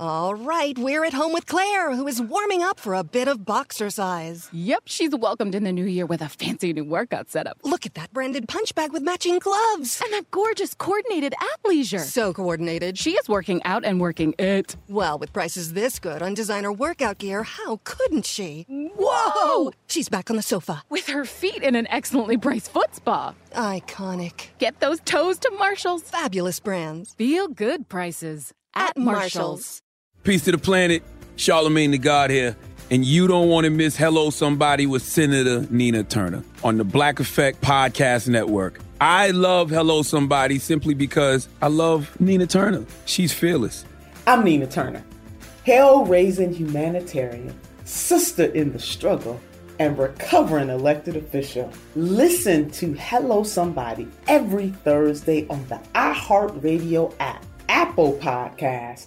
All right, we're at home with Claire, who is warming up for a bit of boxercise. Yep, she's welcomed in the new year with a fancy new workout setup. Look at that branded punch bag with matching gloves. And that gorgeous coordinated athleisure. So coordinated. She is working out and working it. Well, with prices this good on designer workout gear, how couldn't she? Whoa! She's back on the sofa. With her feet in an excellently priced foot spa. Iconic. Get those toes to Marshall's. Fabulous brands. Feel good prices. At Marshall's. Peace to the planet. Charlemagne the God here. And you don't want to miss Hello Somebody with Senator Nina Turner on the Black Effect Podcast Network. I love Hello Somebody simply because I love Nina Turner. She's fearless. I'm Nina Turner, hell-raising humanitarian, sister in the struggle, and recovering elected official. Listen to Hello Somebody every Thursday on the iHeartRadio app, Apple Podcasts,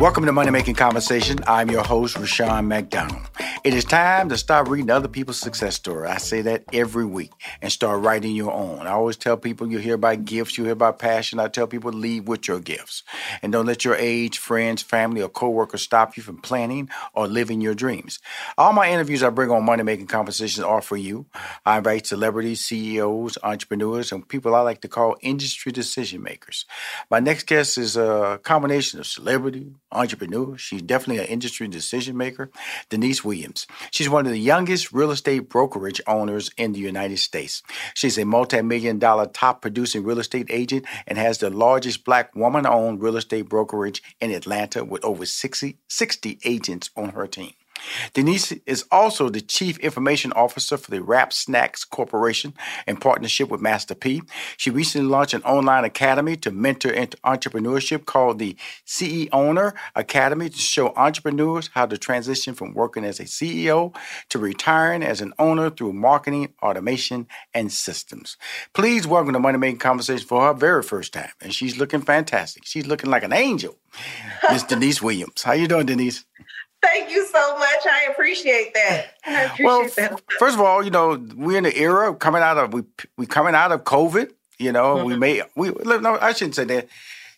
Welcome to Money Making Conversation. I'm your host, Rashawn McDonald. It is time to stop reading other people's success story. I say that every week, and start writing your own. I always tell people you're here by gifts, you're here by passion. I tell people leave with your gifts. And don't let your age, friends, family, or coworkers stop you from planning or living your dreams. All my interviews I bring on Money Making Conversations are for you. I invite celebrities, CEOs, entrepreneurs, and people I like to call industry decision makers. My next guest is a combination of celebrity, entrepreneur. She's definitely an industry decision maker, Denise Williams. She's one of the youngest real estate brokerage owners in the United States. She's a multi-million-dollar top-producing real estate agent and has the largest Black woman-owned real estate brokerage in Atlanta with over 60 agents on her team. Denise is also the Chief Information Officer for the Rap Snacks Corporation in partnership with Master P. She recently launched an online academy to mentor entrepreneurship called the CEO Owner Academy to show entrepreneurs how to transition from working as a CEO to retiring as an owner through marketing, automation, and systems. Please welcome to Money Making Conversation for her very first time. And she's looking fantastic. She's looking like an angel, Miss Denise Williams. How you doing, Denise? Thank you so much. I appreciate that. First of all, you know, we're in the era coming out of we coming out of COVID. You know, mm-hmm. I shouldn't say that.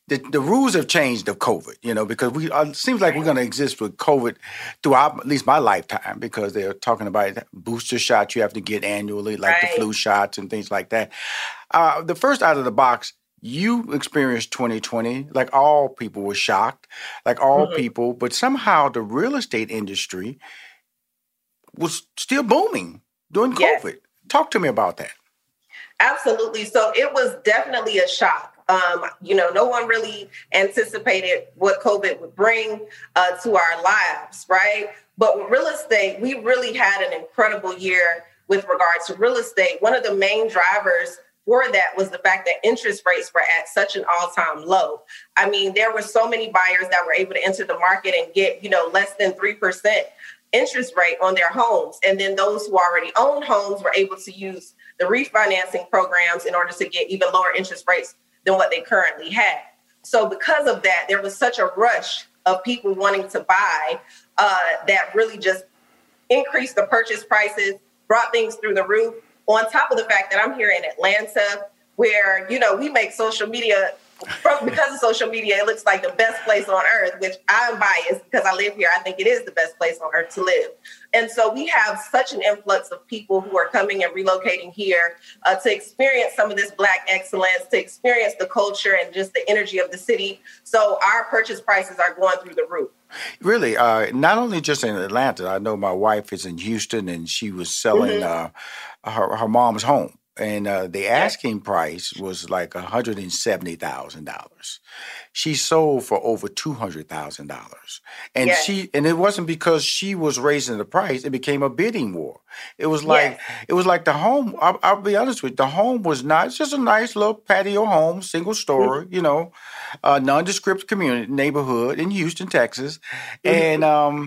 The rules have changed of COVID. You know, because it seems like we're going to exist with COVID throughout at least my lifetime, because they're talking about booster shots you have to get annually, like the flu shots and things like that. The first out of the box, you experienced 2020, like all people were shocked, like all people, but somehow the real estate industry was still booming during COVID. Talk to me about that. Absolutely. So it was definitely a shock. You know, no one really anticipated what COVID would bring to our lives, right? But with real estate, we really had an incredible year with regards to real estate. One of the main drivers for that was the fact that interest rates were at such an all-time low. I mean, there were so many buyers that were able to enter the market and get, you know, less than 3% interest rate on their homes. And then those who already owned homes were able to use the refinancing programs in order to get even lower interest rates than what they currently had. So because of that, there was such a rush of people wanting to buy that really just increased the purchase prices, brought things through the roof, on top of the fact that I'm here in Atlanta, where, you know, we make social media, because of social media, it looks like the best place on earth, which I'm biased because I live here. I think it is the best place on earth to live. And so we have such an influx of people who are coming and relocating here to experience some of this Black excellence, to experience the culture and just the energy of the city. So our purchase prices are going through the roof. Really, not only just in Atlanta. I know my wife is in Houston, and she was selling her mom's home. And the asking price was like $170,000. She sold for over $200,000. And and it wasn't because she was raising the price. It became a bidding war. It was like the home, I'll be honest with you, the home was not, it's just a nice little patio home, single story, you know, a nondescript community neighborhood in Houston, Texas. And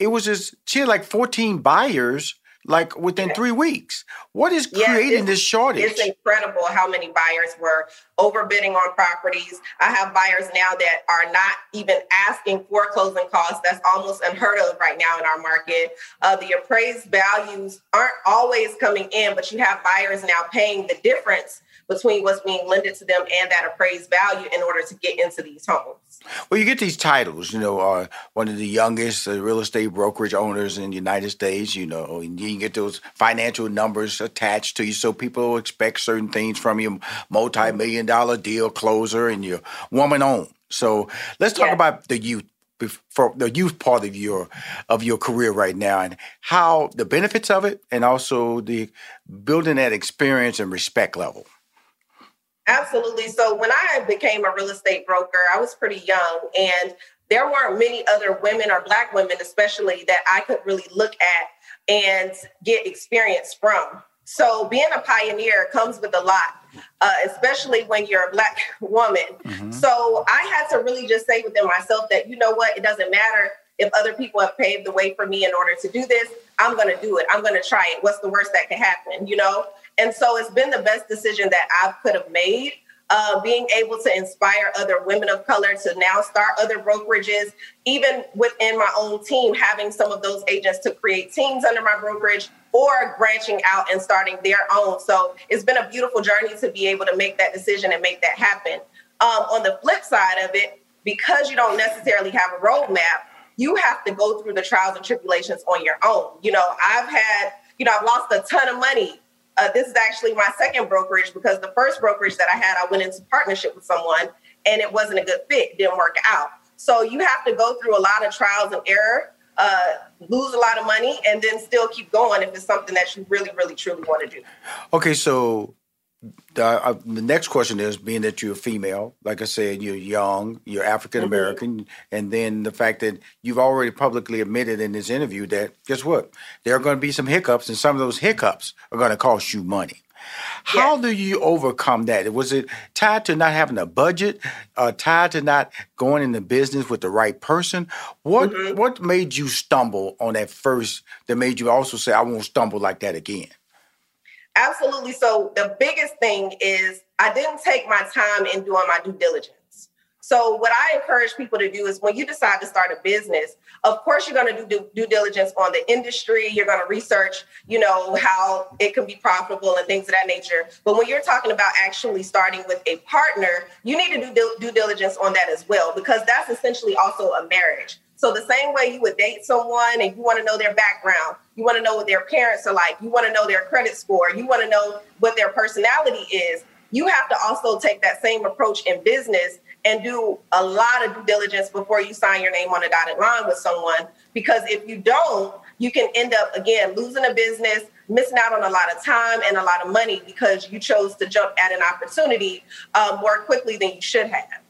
it was just, she had like 14 buyers like within 3 weeks. What is creating this shortage? It's incredible how many buyers were overbidding on properties. I have buyers now that are not even asking for closing costs. That's almost unheard of right now in our market. The appraised values aren't always coming in, but you have buyers now paying the difference between what's being lended to them and that appraised value in order to get into these homes. Well, you get these titles, you know, one of the youngest real estate brokerage owners in the United States, you know, and you get those financial numbers attached to you so people expect certain things from you, multi-million-dollar deal closer and your woman-owned. So let's talk about the youth. For the youth part of your career right now and how the benefits of it and also the building that experience and respect level. Absolutely. So when I became a real estate broker, I was pretty young, and there weren't many other women or Black women, especially, that I could really look at and get experience from. So being a pioneer comes with a lot, especially when you're a Black woman. So I had to really just say within myself that, you know what, it doesn't matter if other people have paved the way for me in order to do this. I'm going to do it. I'm going to try it. What's the worst that could happen, you know? And so it's been the best decision that I could have made, being able to inspire other women of color to now start other brokerages, even within my own team, having some of those agents to create teams under my brokerage or branching out and starting their own. So it's been a beautiful journey to be able to make that decision and make that happen. On the flip side of it, because you don't necessarily have a roadmap, you have to go through the trials and tribulations on your own. You know, I've lost a ton of money. This is actually my second brokerage because the first brokerage that I had, I went into partnership with someone and it wasn't a good fit. It didn't work out. So you have to go through a lot of trials and error, lose a lot of money, and then still keep going if it's something that you really, really, truly want to do. Okay, so the next question is, being that you're a female, like I said, you're young, you're African-American, and then the fact that you've already publicly admitted in this interview that, guess what, there are going to be some hiccups, and some of those hiccups are going to cost you money. How do you overcome that? Was it tied to not having a budget, tied to not going into business with the right person? What made you stumble on that first that made you also say, I won't stumble like that again? Absolutely. So the biggest thing is I didn't take my time in doing my due diligence. So what I encourage people to do is when you decide to start a business, of course, you're going to do due diligence on the industry. You're going to research, you know, how it can be profitable and things of that nature. But when you're talking about actually starting with a partner, you need to do due diligence on that as well, because that's essentially also a marriage. So the same way you would date someone and you want to know their background, you want to know what their parents are like, you want to know their credit score, you want to know what their personality is, you have to also take that same approach in business and do a lot of due diligence before you sign your name on a dotted line with someone. Because if you don't, you can end up, again, losing a business, missing out on a lot of time and a lot of money because you chose to jump at an opportunity more quickly than you should have.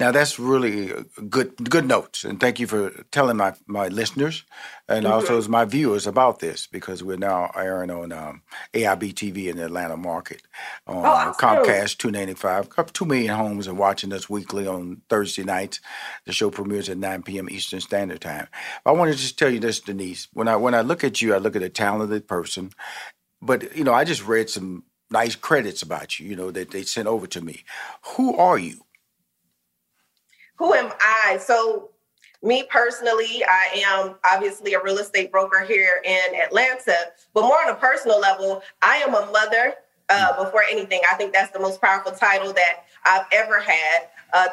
Now, that's really good notes, and thank you for telling my listeners and also my viewers about this, because we're now airing on AIB TV in the Atlanta market on Comcast 295. A couple 2 million homes are watching us weekly on Thursday nights. The show premieres at 9 p.m. Eastern Standard Time. I want to just tell you this, Denise. When I look at you, I look at a talented person, but, you know, I just read some nice credits about you, you know, that they sent over to me. Who are you? Who am I? So me personally, I am obviously a real estate broker here in Atlanta, but more on a personal level, I am a mother before anything. I think that's the most powerful title that I've ever had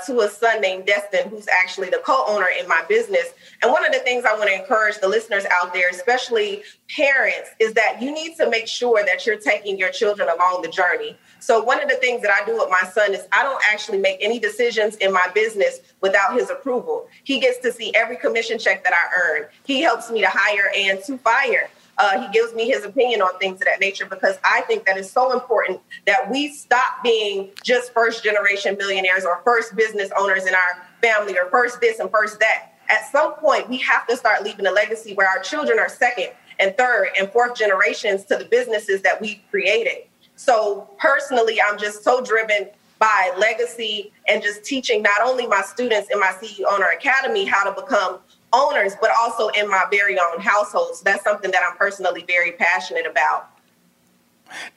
to a son named Destin, who's actually the co-owner in my business. And one of the things I want to encourage the listeners out there, especially parents, is that you need to make sure that you're taking your children along the journey. So one of the things that I do with my son is I don't actually make any decisions in my business without his approval. He gets to see every commission check that I earn. He helps me to hire and to fire. He gives me his opinion on things of that nature, because I think that it's so important that we stop being just first-generation millionaires or first business owners in our family or first this and first that. At some point, we have to start leaving a legacy where our children are second and third and fourth generations to the businesses that we've created. So personally, I'm just so driven by legacy and just teaching not only my students in my CEO Owner Academy how to become owners, but also in my very own household. So that's something that I'm personally very passionate about.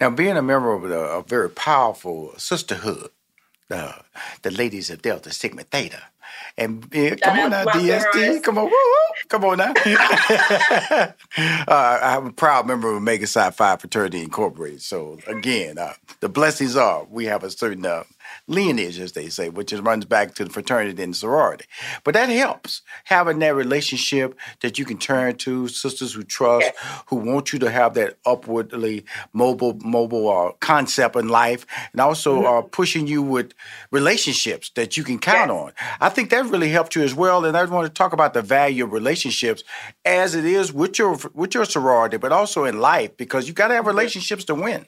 Now, being a member of a very powerful sisterhood, the ladies of Delta Sigma Theta, and come on now, DST, come on, come on now. I'm a proud member of Omega Psi Phi Fraternity Incorporated. So again, the blessings are we have a certain lineage, as they say, which runs back to the fraternity and sorority. But that helps, having that relationship that you can turn to, sisters who trust, who want you to have that upwardly mobile concept in life, and also pushing you with relationships that you can count on. I think that really helped you as well. And I want to talk about the value of relationships as it is with your sorority, but also in life, because you got to have relationships to win.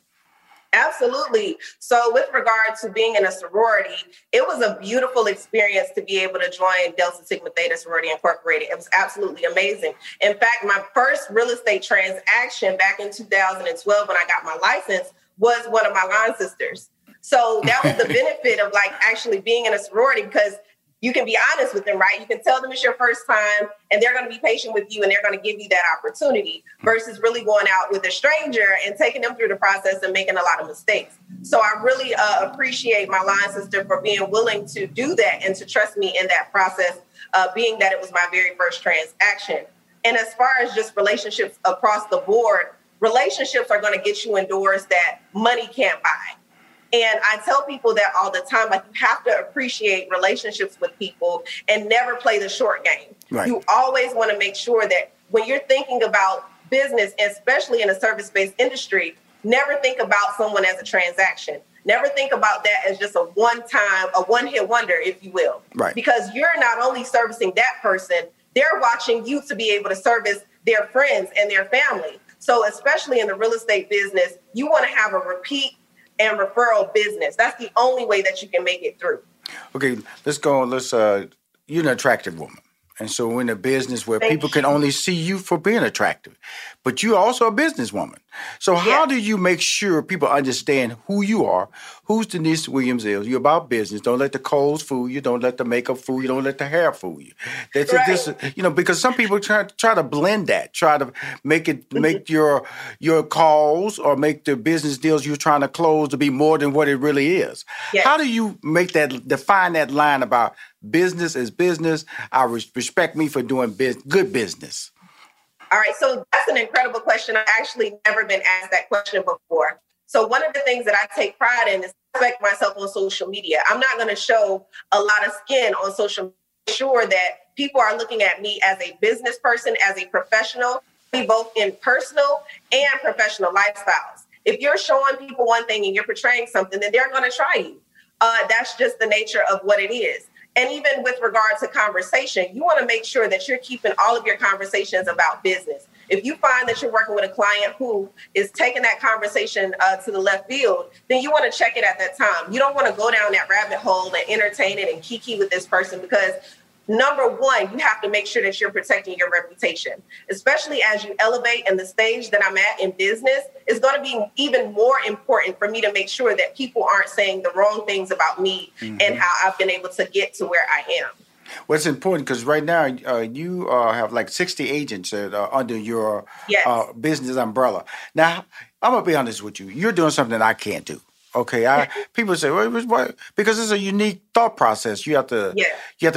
Absolutely. So with regard to being in a sorority, it was a beautiful experience to be able to join Delta Sigma Theta Sorority Incorporated. It was absolutely amazing. In fact, my first real estate transaction back in 2012 when I got my license was one of my line sisters. So that was the benefit of like actually being in a sorority, because you can be honest with them, right? You can tell them it's your first time and they're going to be patient with you and they're going to give you that opportunity versus really going out with a stranger and taking them through the process and making a lot of mistakes. So I really appreciate my line sister for being willing to do that and to trust me in that process, being that it was my very first transaction. And as far as just relationships across the board, relationships are going to get you in doors that money can't buy. And I tell people that all the time, like, you have to appreciate relationships with people and never play the short game. Right. You always want to make sure that when you're thinking about business, especially in a service-based industry, never think about someone as a transaction. Never think about that as just a one-time, a one-hit wonder, if you will. Right. Because you're not only servicing that person, they're watching you to be able to service their friends and their family. So especially in the real estate business, you want to have a repeat and referral business. That's the only way that you can make it through. Okay, let's go. You're an attractive woman. And so we're in a business where people can only see you for being attractive. But you're also a businesswoman. So how do you make sure people understand who you are, who's Denise Williams is? You're about business. Don't let the clothes fool you. Don't let the makeup fool you. Don't let the hair fool you. That's right. Because some people try to blend that, try to make it make your calls or make the business deals you're trying to close to be more than what it really is. Yes. How do you define that line about business is business? I respect me for doing good business. All right. So that's an incredible question. I've actually never been asked that question before. So one of the things that I take pride in is respect myself on social media. I'm not going to show a lot of skin on social media. Sure that people are looking at me as a business person, as a professional, both in personal and professional lifestyles. If you're showing people one thing and you're portraying something, then they're going to try you. That's just the nature of what it is. And even with regard to conversation, you want to make sure that you're keeping all of your conversations about business. If you find that you're working with a client who is taking that conversation to the left field, then you want to check it at that time. You don't want to go down that rabbit hole and entertain it and kiki with this person because, number one, you have to make sure that you're protecting your reputation, especially as you elevate in the stage that I'm at in business. It's going to be even more important for me to make sure that people aren't saying the wrong things about me and how I've been able to get to where I am. Well, it's important because right now you have like 60 agents under your business umbrella. Now, I'm going to be honest with you. You're doing something I can't do. Okay, people say, well, what? Because it's a unique thought process. You have to,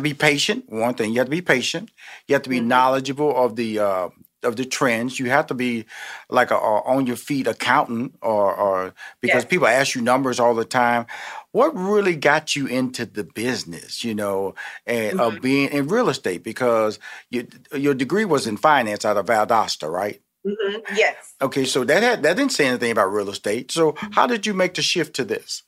be patient. One thing, you have to be patient. You have to be knowledgeable of the trends. You have to be like a on your feet accountant, or because people ask you numbers all the time. What really got you into the business, and of being in real estate? Because your degree was in finance out of Valdosta, right? Mm-hmm. Yes. Okay, so that didn't say anything about real estate. So how did you make the shift to this?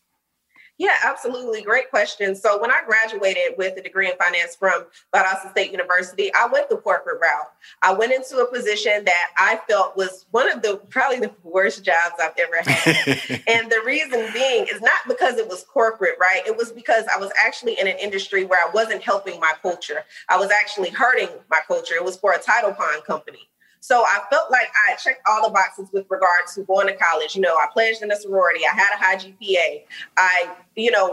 Yeah, absolutely. Great question. So when I graduated with a degree in finance from Valdosta State University, I went the corporate route. I went into a position that I felt was one of probably the worst jobs I've ever had. And the reason being is not because it was corporate, right? It was because I was actually in an industry where I wasn't helping my culture. I was actually hurting my culture. It was for a title pawn company. So I felt like I checked all the boxes with regard to going to college. I pledged in a sorority. I had a high GPA. I,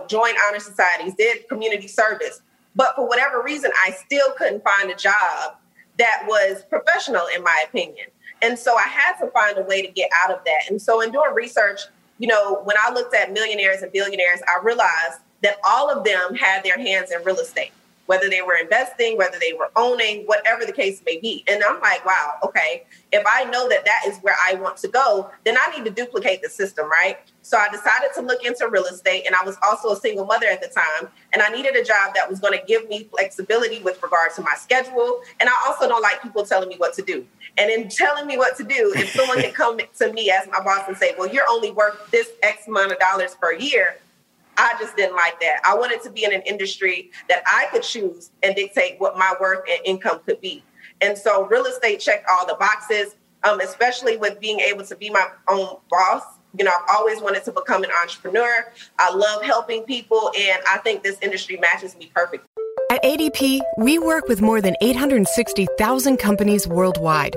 joined honor societies, did community service. But for whatever reason, I still couldn't find a job that was professional, in my opinion. And so I had to find a way to get out of that. And so in doing research, when I looked at millionaires and billionaires, I realized that all of them had their hands in real estate. Whether they were investing, whether they were owning, whatever the case may be. And I'm like, wow, okay, if I know that that is where I want to go, then I need to duplicate the system, right? So I decided to look into real estate, and I was also a single mother at the time, and I needed a job that was going to give me flexibility with regard to my schedule, and I also don't like people telling me what to do. And in telling me what to do, if someone can come to me as my boss and say, well, you're only worth this X amount of dollars per year, I just didn't like that. I wanted to be in an industry that I could choose and dictate what my worth and income could be. And so real estate checked all the boxes, especially with being able to be my own boss. you know, I've always wanted to become an entrepreneur. I love helping people, and I think this industry matches me perfectly. At ADP, we work with more than 860,000 companies worldwide.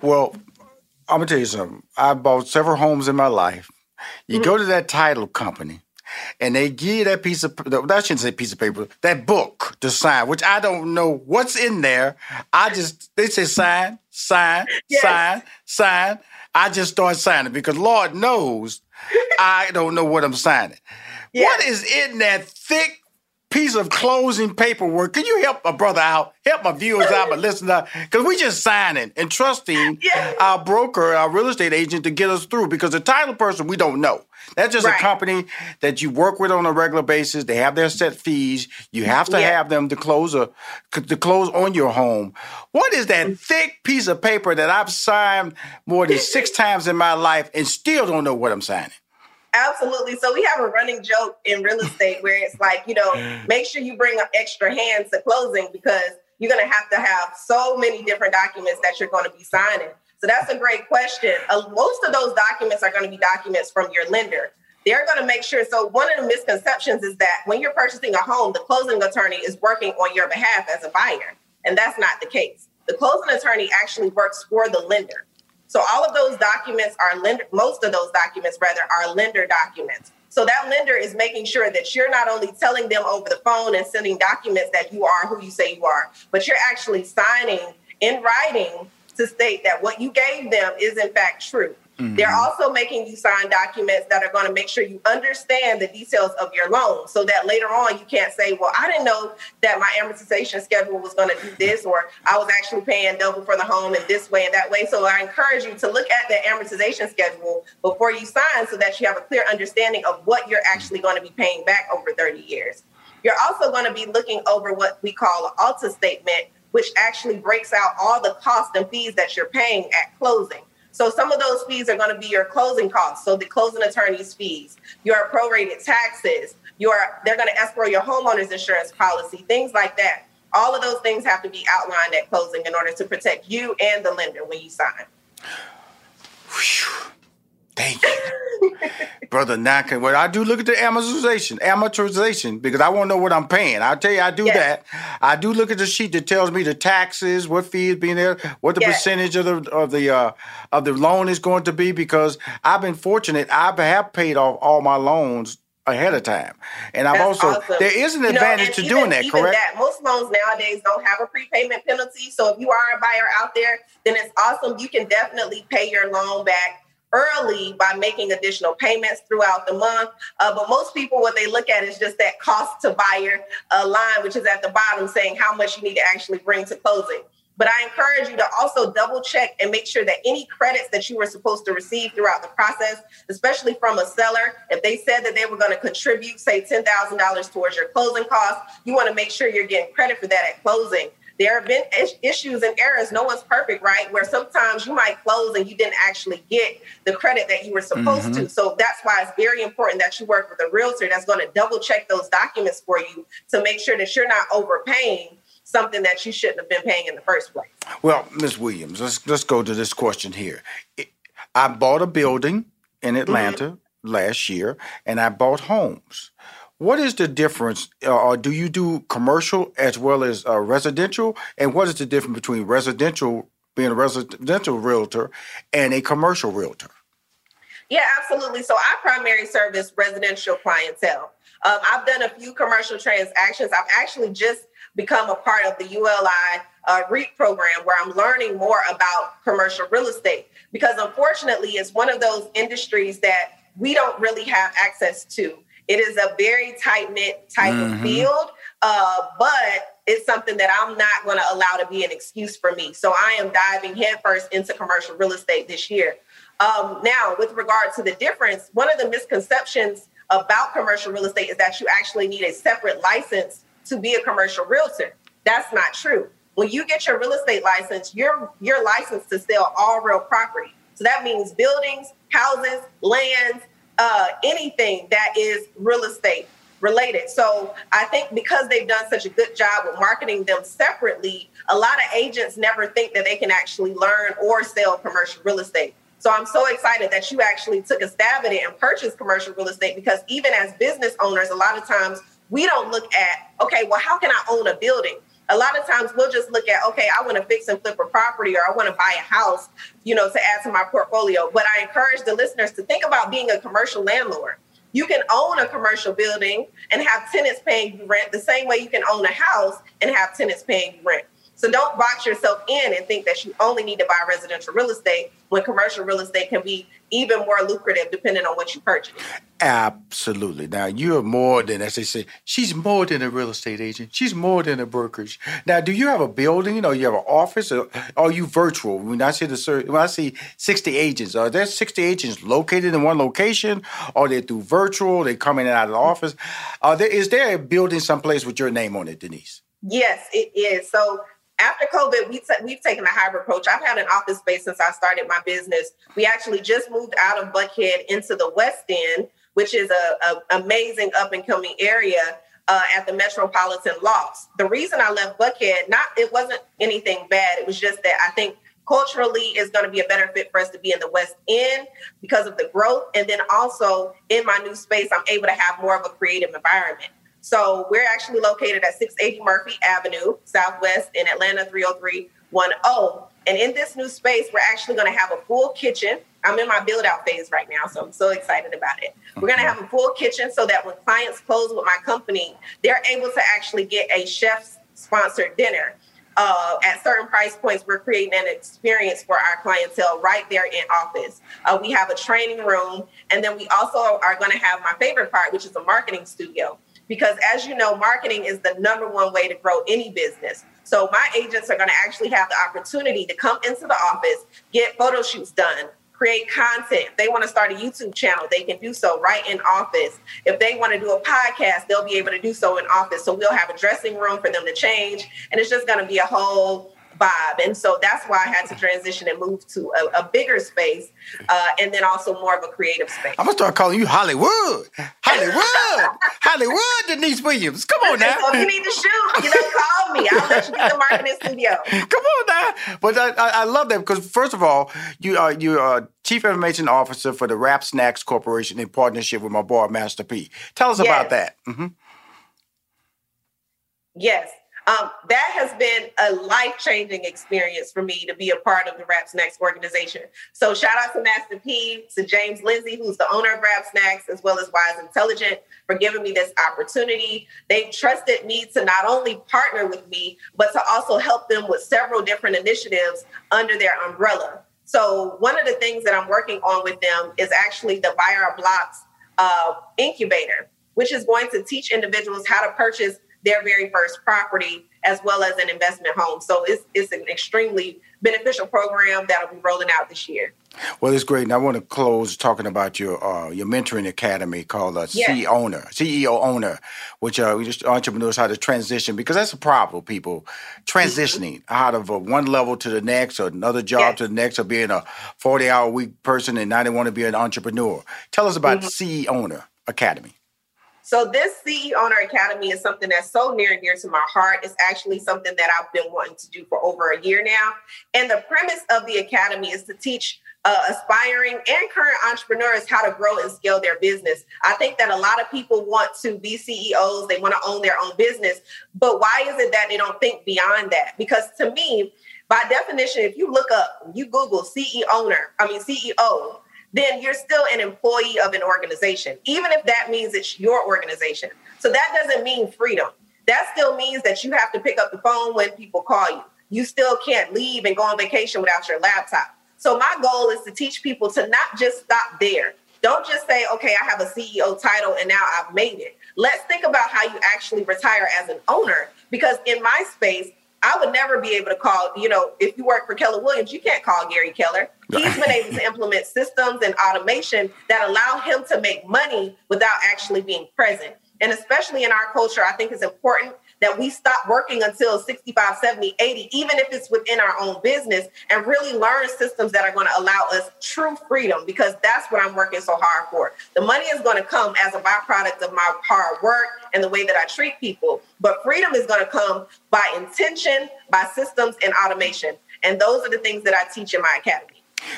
Well, I'm going to tell you something. I bought several homes in my life. You go to that title company, and they give you that piece of, I shouldn't say piece of paper, that book to sign, which I don't know what's in there. They say sign. I just start signing because Lord knows I don't know what I'm signing. Yes. What is in that thick piece of closing paperwork? Can you help my brother out? Help my viewers out, my listeners out? Because we just signing and trusting our broker, our real estate agent to get us through because the title person, we don't know. That's just a company that you work with on a regular basis. They have their set fees. You have to have them to close on your home. What is that thick piece of paper that I've signed more than 6 times in my life and still don't know what I'm signing? Absolutely. So we have a running joke in real estate where it's like, you know, make sure you bring up extra hands to closing because you're going to have so many different documents that you're going to be signing. So that's a great question. Most of those documents are going to be documents from your lender. They're going to make sure. So one of the misconceptions is that when you're purchasing a home, the closing attorney is working on your behalf as a buyer. And that's not the case. The closing attorney actually works for the lender. So all of those documents are lender, most of those documents rather are lender documents. So that lender is making sure that you're not only telling them over the phone and sending documents that you are who you say you are, but you're actually signing in writing to state that what you gave them is in fact true. Mm-hmm. They're also making you sign documents that are going to make sure you understand the details of your loan so that later on you can't say, well, I didn't know that my amortization schedule was going to do this, or I was actually paying double for the home in this way and that way. So I encourage you to look at the amortization schedule before you sign so that you have a clear understanding of what you're actually going to be paying back over 30 years. You're also going to be looking over what we call an ALTA statement, which actually breaks out all the costs and fees that you're paying at closing. So some of those fees are going to be your closing costs, so the closing attorney's fees, your prorated taxes, they're going to escrow your homeowner's insurance policy, things like that. All of those things have to be outlined at closing in order to protect you and the lender when you sign. Whew. Thank you. Brother Naka. Well, I do look at the amortization, because I want to know what I'm paying. I'll tell you, I do that. I do look at the sheet that tells me the taxes, what fees being there, what the percentage of the loan is going to be, because I've been fortunate. I have paid off all my loans ahead of time. And I've also, there is an advantage to doing that, correct? Most loans nowadays don't have a prepayment penalty. So if you are a buyer out there, then it's awesome. You can definitely pay your loan back early by making additional payments throughout the month. But most people, what they look at is just that cost to buyer line, which is at the bottom saying how much you need to actually bring to closing. But I encourage you to also double check and make sure that any credits that you were supposed to receive throughout the process, especially from a seller, if they said that they were going to contribute, say $10,000 towards your closing costs, you want to make sure you're getting credit for that at closing. There have been issues and errors. No one's perfect, right? Where sometimes you might close and you didn't actually get the credit that you were supposed to. So that's why it's very important that you work with a realtor that's going to double check those documents for you to make sure that you're not overpaying something that you shouldn't have been paying in the first place. Well, Ms. Williams, let's go to this question here. I bought a building in Atlanta last year, and I bought homes. What is the difference? Do you do commercial as well as residential? And what is the difference between residential, being a residential realtor, and a commercial realtor? Yeah, absolutely. So I primarily service residential clientele. I've done a few commercial transactions. I've actually just become a part of the ULI REIT program, where I'm learning more about commercial real estate, because unfortunately, it's one of those industries that we don't really have access to. It is a very tight-knit type of field, but it's something that I'm not going to allow to be an excuse for me. So I am diving headfirst into commercial real estate this year. Now, with regard to the difference, one of the misconceptions about commercial real estate is that you actually need a separate license to be a commercial realtor. That's not true. When you get your real estate license, you're licensed to sell all real property. So that means buildings, houses, lands, anything that is real estate related. So I think because they've done such a good job with marketing them separately, a lot of agents never think that they can actually learn or sell commercial real estate. So I'm so excited that you actually took a stab at it and purchased commercial real estate, because even as business owners, a lot of times we don't look at, okay, well, how can I own a building? A lot of times we'll just look at, okay, I want to fix and flip a property, or I want to buy a house, you know, to add to my portfolio. But I encourage the listeners to think about being a commercial landlord. You can own a commercial building and have tenants paying you rent the same way you can own a house and have tenants paying you rent. So don't box yourself in and think that you only need to buy residential real estate, when commercial real estate can be even more lucrative depending on what you purchase. Absolutely. Now, you're more than, as they say, she's more than a real estate agent. She's more than a brokerage. Now, do you have a building, or you have an office, or are you virtual? When I see 60 agents, are there 60 agents located in one location? Are they through virtual? They come in and out of the office? Is there a building someplace with your name on it, Denise? Yes, it is. So after COVID, we've taken a hybrid approach. I've had an office space since I started my business. We actually just moved out of Buckhead into the West End, which is an amazing up-and-coming area at the Metropolitan Locks. The reason I left Buckhead, it wasn't anything bad. It was just that I think culturally it's going to be a better fit for us to be in the West End because of the growth. And then also in my new space, I'm able to have more of a creative environment. So we're actually located at 680 Murphy Avenue, Southwest in Atlanta, 30310. And in this new space, we're actually going to have a full kitchen. I'm in my build out phase right now, so I'm so excited about it. We're going to have a full kitchen so that when clients close with my company, they're able to actually get a chef's sponsored dinner. At certain price points, we're creating an experience for our clientele right there in office. We have a training room, and then we also are going to have my favorite part, which is a marketing studio. Because as you know, marketing is the number one way to grow any business. So my agents are going to actually have the opportunity to come into the office, get photo shoots done, create content. If they want to start a YouTube channel, they can do so right in office. If they want to do a podcast, they'll be able to do so in office. So we'll have a dressing room for them to change. And it's just going to be a whole vibe. And so that's why I had to transition and move to a bigger space and then also more of a creative space. I'm going to start calling you Hollywood, Hollywood Denise Williams. Come on now. So if you need to shoot, call me. I'll let you be the marketing studio. Come on now. But I love that because, first of all, you are Chief Information Officer for the Rap Snacks Corporation in partnership with my boy, Master P. Tell us about that. Yes. That has been a life-changing experience for me to be a part of the Rap Snacks organization. So shout out to Master P, to James Lindsay, who's the owner of Rap Snacks, as well as Wise Intelligent, for giving me this opportunity. They've trusted me to not only partner with me, but to also help them with several different initiatives under their umbrella. So one of the things that I'm working on with them is actually the Buy Our Blocks incubator, which is going to teach individuals how to purchase their very first property as well as an investment home. So it's an extremely beneficial program that will be rolling out this year. Well, it's great. And I want to close talking about your mentoring academy called CEO Owner, which we just entrepreneurs how to transition, because that's a problem, people, transitioning out of one level to the next or another job to the next, or being a 40-hour week person and now they want to be an entrepreneur. Tell us about CEO Owner Academy. So this CEO Owner Academy is something that's so near and dear to my heart. It's actually something that I've been wanting to do for over a year now. And the premise of the academy is to teach aspiring and current entrepreneurs how to grow and scale their business. I think that a lot of people want to be CEOs. They want to own their own business. But why is it that they don't think beyond that? Because to me, by definition, if you look up, you Google CEO, then you're still an employee of an organization, even if that means it's your organization. So that doesn't mean freedom. That still means that you have to pick up the phone when people call you. You still can't leave and go on vacation without your laptop. So my goal is to teach people to not just stop there. Don't just say, okay, I have a CEO title and now I've made it. Let's think about how you actually retire as an owner, because in my space, I would never be able to call, if you work for Keller Williams, you can't call Gary Keller. He's been able to implement systems and automation that allow him to make money without actually being present. And especially in our culture, I think it's important that we stop working until 65, 70, 80, even if it's within our own business, and really learn systems that are going to allow us true freedom, because that's what I'm working so hard for. The money is going to come as a byproduct of my hard work and the way that I treat people. But freedom is going to come by intention, by systems, and automation. And those are the things that I teach in my academy.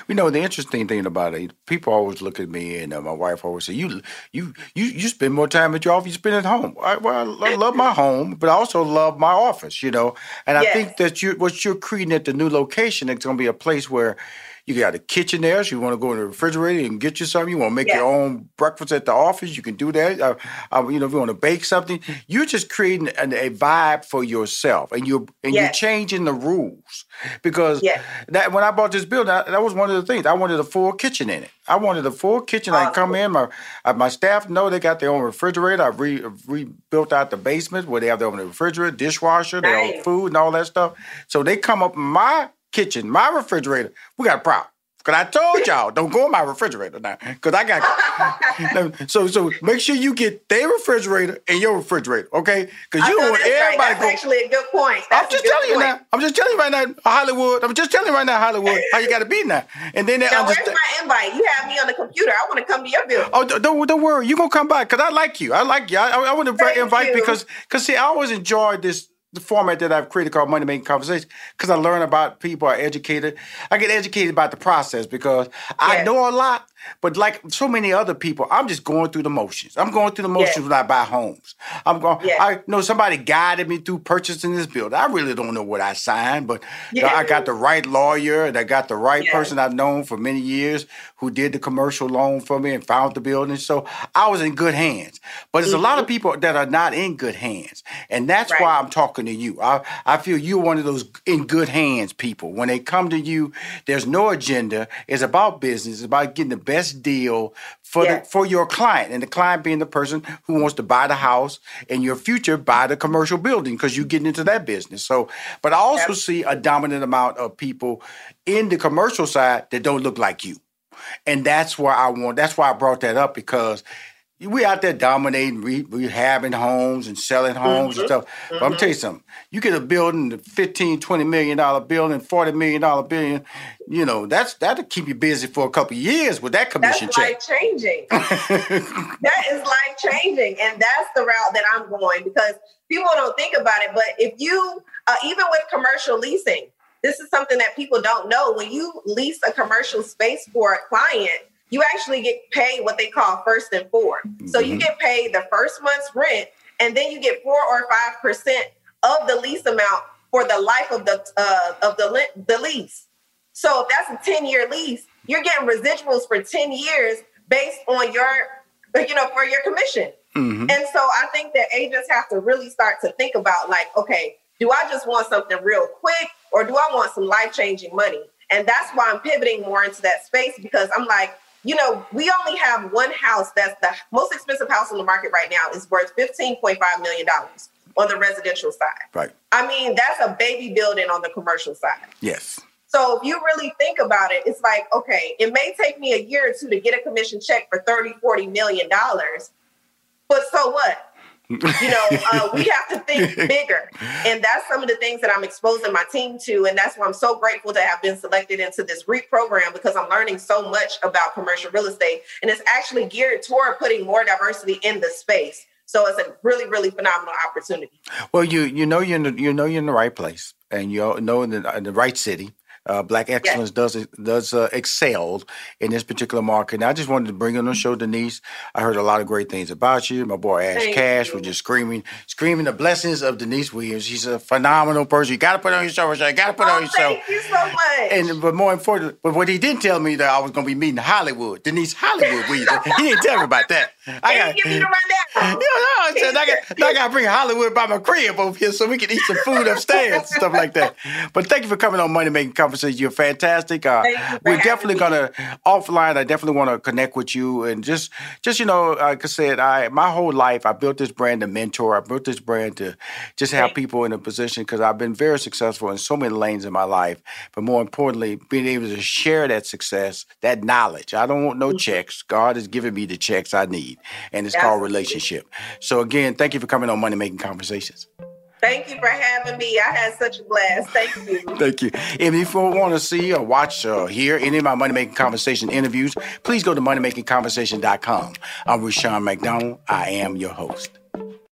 The interesting thing about it, people always look at me, and my wife always say, you spend more time at your office, you spend at home. I love my home, but I also love my office, And I think that what you're creating at the new location, it's going to be a place where you got a kitchen there, so you want to go in the refrigerator and get you something. You want to make your own breakfast at the office, you can do that. If you want to bake something, you're just creating a vibe for yourself, and you're changing the rules. Because that when I bought this building, that was one of the things. I wanted a full kitchen in it. I wanted a full kitchen. I can come in. My staff know they got their own refrigerator. I rebuilt out the basement where they have their own refrigerator, dishwasher, their own food, and all that stuff. So they come up my kitchen, my refrigerator, we got a problem. Because I told y'all, don't go in my refrigerator now. Because I got... so make sure you get their refrigerator and your refrigerator, okay? Because you don't want everybody... Right. That's actually a good point. I'm just telling you right now, Hollywood. How you got to be now. And then where's my invite? You have me on the computer. I want to come to your building. Oh, don't worry. You're going to come by because I like you. I want to invite you because, see, I always enjoyed this... the format that I've created called Money-Making Conversations, because I learn about people, I educated. I get educated about the process because I know a lot, but like so many other people, I'm just going through the motions. When I buy homes. I know somebody guided me through purchasing this building. I really don't know what I signed, but I got the right lawyer and I got the right person I've known for many years who did the commercial loan for me and found the building. So I was in good hands. But there's a lot of people that are not in good hands. And that's why I'm talking to you. I feel you're one of those in good hands people. When they come to you, there's no agenda. It's about business. It's about getting the best deal for your client, and the client being the person who wants to buy the house and your future buy the commercial building, because you're getting into that business. So, but I also see a dominant amount of people in the commercial side that don't look like you, and that's why I brought that up, because we out there dominating, rehabbing homes and selling homes and stuff. But I'm tell you something, you get a building, a $15, $20 million building, $40 million building, that'll keep you busy for a couple of years with that commission check. That's life-changing. That is life-changing. And that's the route that I'm going, because people don't think about it. But if you, even with commercial leasing, this is something that people don't know. When you lease a commercial space for a client, you actually get paid what they call first and forward. So you get paid the first month's rent, and then you get 4 or 5% of the lease amount for the life of the lease. So if that's a 10-year lease, you're getting residuals for 10 years based on for your commission. And so I think that agents have to really start to think about, like, okay, do I just want something real quick, or do I want some life-changing money? And that's why I'm pivoting more into that space, because I'm like, we only have one house. That's the most expensive house on the market right now, is worth $15.5 million. on the residential side. Right. I mean, that's a baby building on the commercial side. Yes. So if you really think about it, it's like, okay, it may take me a year or two to get a commission check for $30, $40 million, but so what? You know, we have to think bigger. And that's some of the things that I'm exposing my team to. And that's why I'm so grateful to have been selected into this REIT program, because I'm learning so much about commercial real estate. And it's actually geared toward putting more diversity in the space. So it's a really, really phenomenal opportunity. Well, you're in the right place, and you know in the right city. Black Excellence does excel in this particular market. And I just wanted to bring on the show, Denise. I heard a lot of great things about you. My boy Ash Cash was just screaming the blessings of Denise Williams. She's a phenomenal person. You got to put on your show, Rashawn. You got to put on your show. Thank you so much. And but more importantly, but what he didn't tell me that I was going to be meeting Hollywood, Denise Hollywood Williams. He didn't tell me about that. I got to give you the rundown. I got to bring Hollywood by my crib over here so we can eat some food upstairs and stuff like that. But thank you for coming on Money Making Conversations. You're fantastic. We're definitely gonna offline. I definitely want to connect with you and just you know, like I said, my whole life I built this brand to mentor. I built this brand to just have people in a position because I've been very successful in so many lanes in my life. But more importantly, being able to share that success, that knowledge. I don't want no checks. God has given me the checks I need, and it's called relationship. So again, thank you for coming on Money Making Conversations. Thank you for having me. I had such a blast. Thank you. Thank you. And if you want to see or watch or hear any of my Money Making Conversation interviews, please go to moneymakingconversation.com. I'm Rashawn McDonald. I am your host.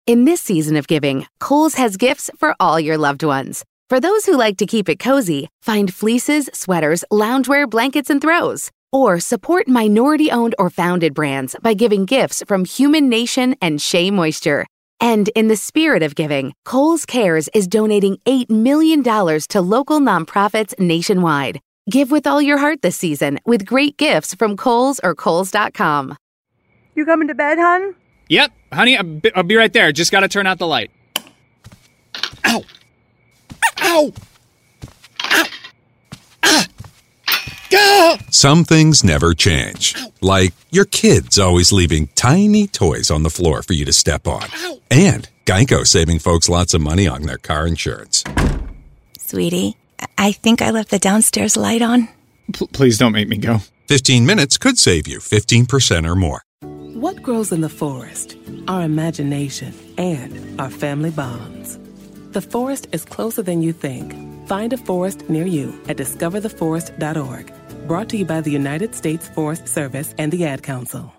In this season of giving, Kohl's has gifts for all your loved ones. For those who like to keep it cozy, find fleeces, sweaters, loungewear, blankets, and throws. Or support minority-owned or founded brands by giving gifts from Human Nation and Shea Moisture. And in the spirit of giving, Kohl's Cares is donating $8 million to local nonprofits nationwide. Give with all your heart this season with great gifts from Kohl's or Kohl's.com. You coming to bed, hon? Yep, honey, I'll be right there. Just got to turn out the light. Ow! Ow! Ow! Ah! Ah! Some things never change. Like your kids always leaving tiny toys on the floor for you to step on. And Geico saving folks lots of money on their car insurance. Sweetie, I think I left the downstairs light on. Please don't make me go. 15 minutes could save you 15% or more. What grows in the forest? Our imagination and our family bonds. The forest is closer than you think. Find a forest near you at discovertheforest.org. Brought to you by the United States Forest Service and the Ad Council.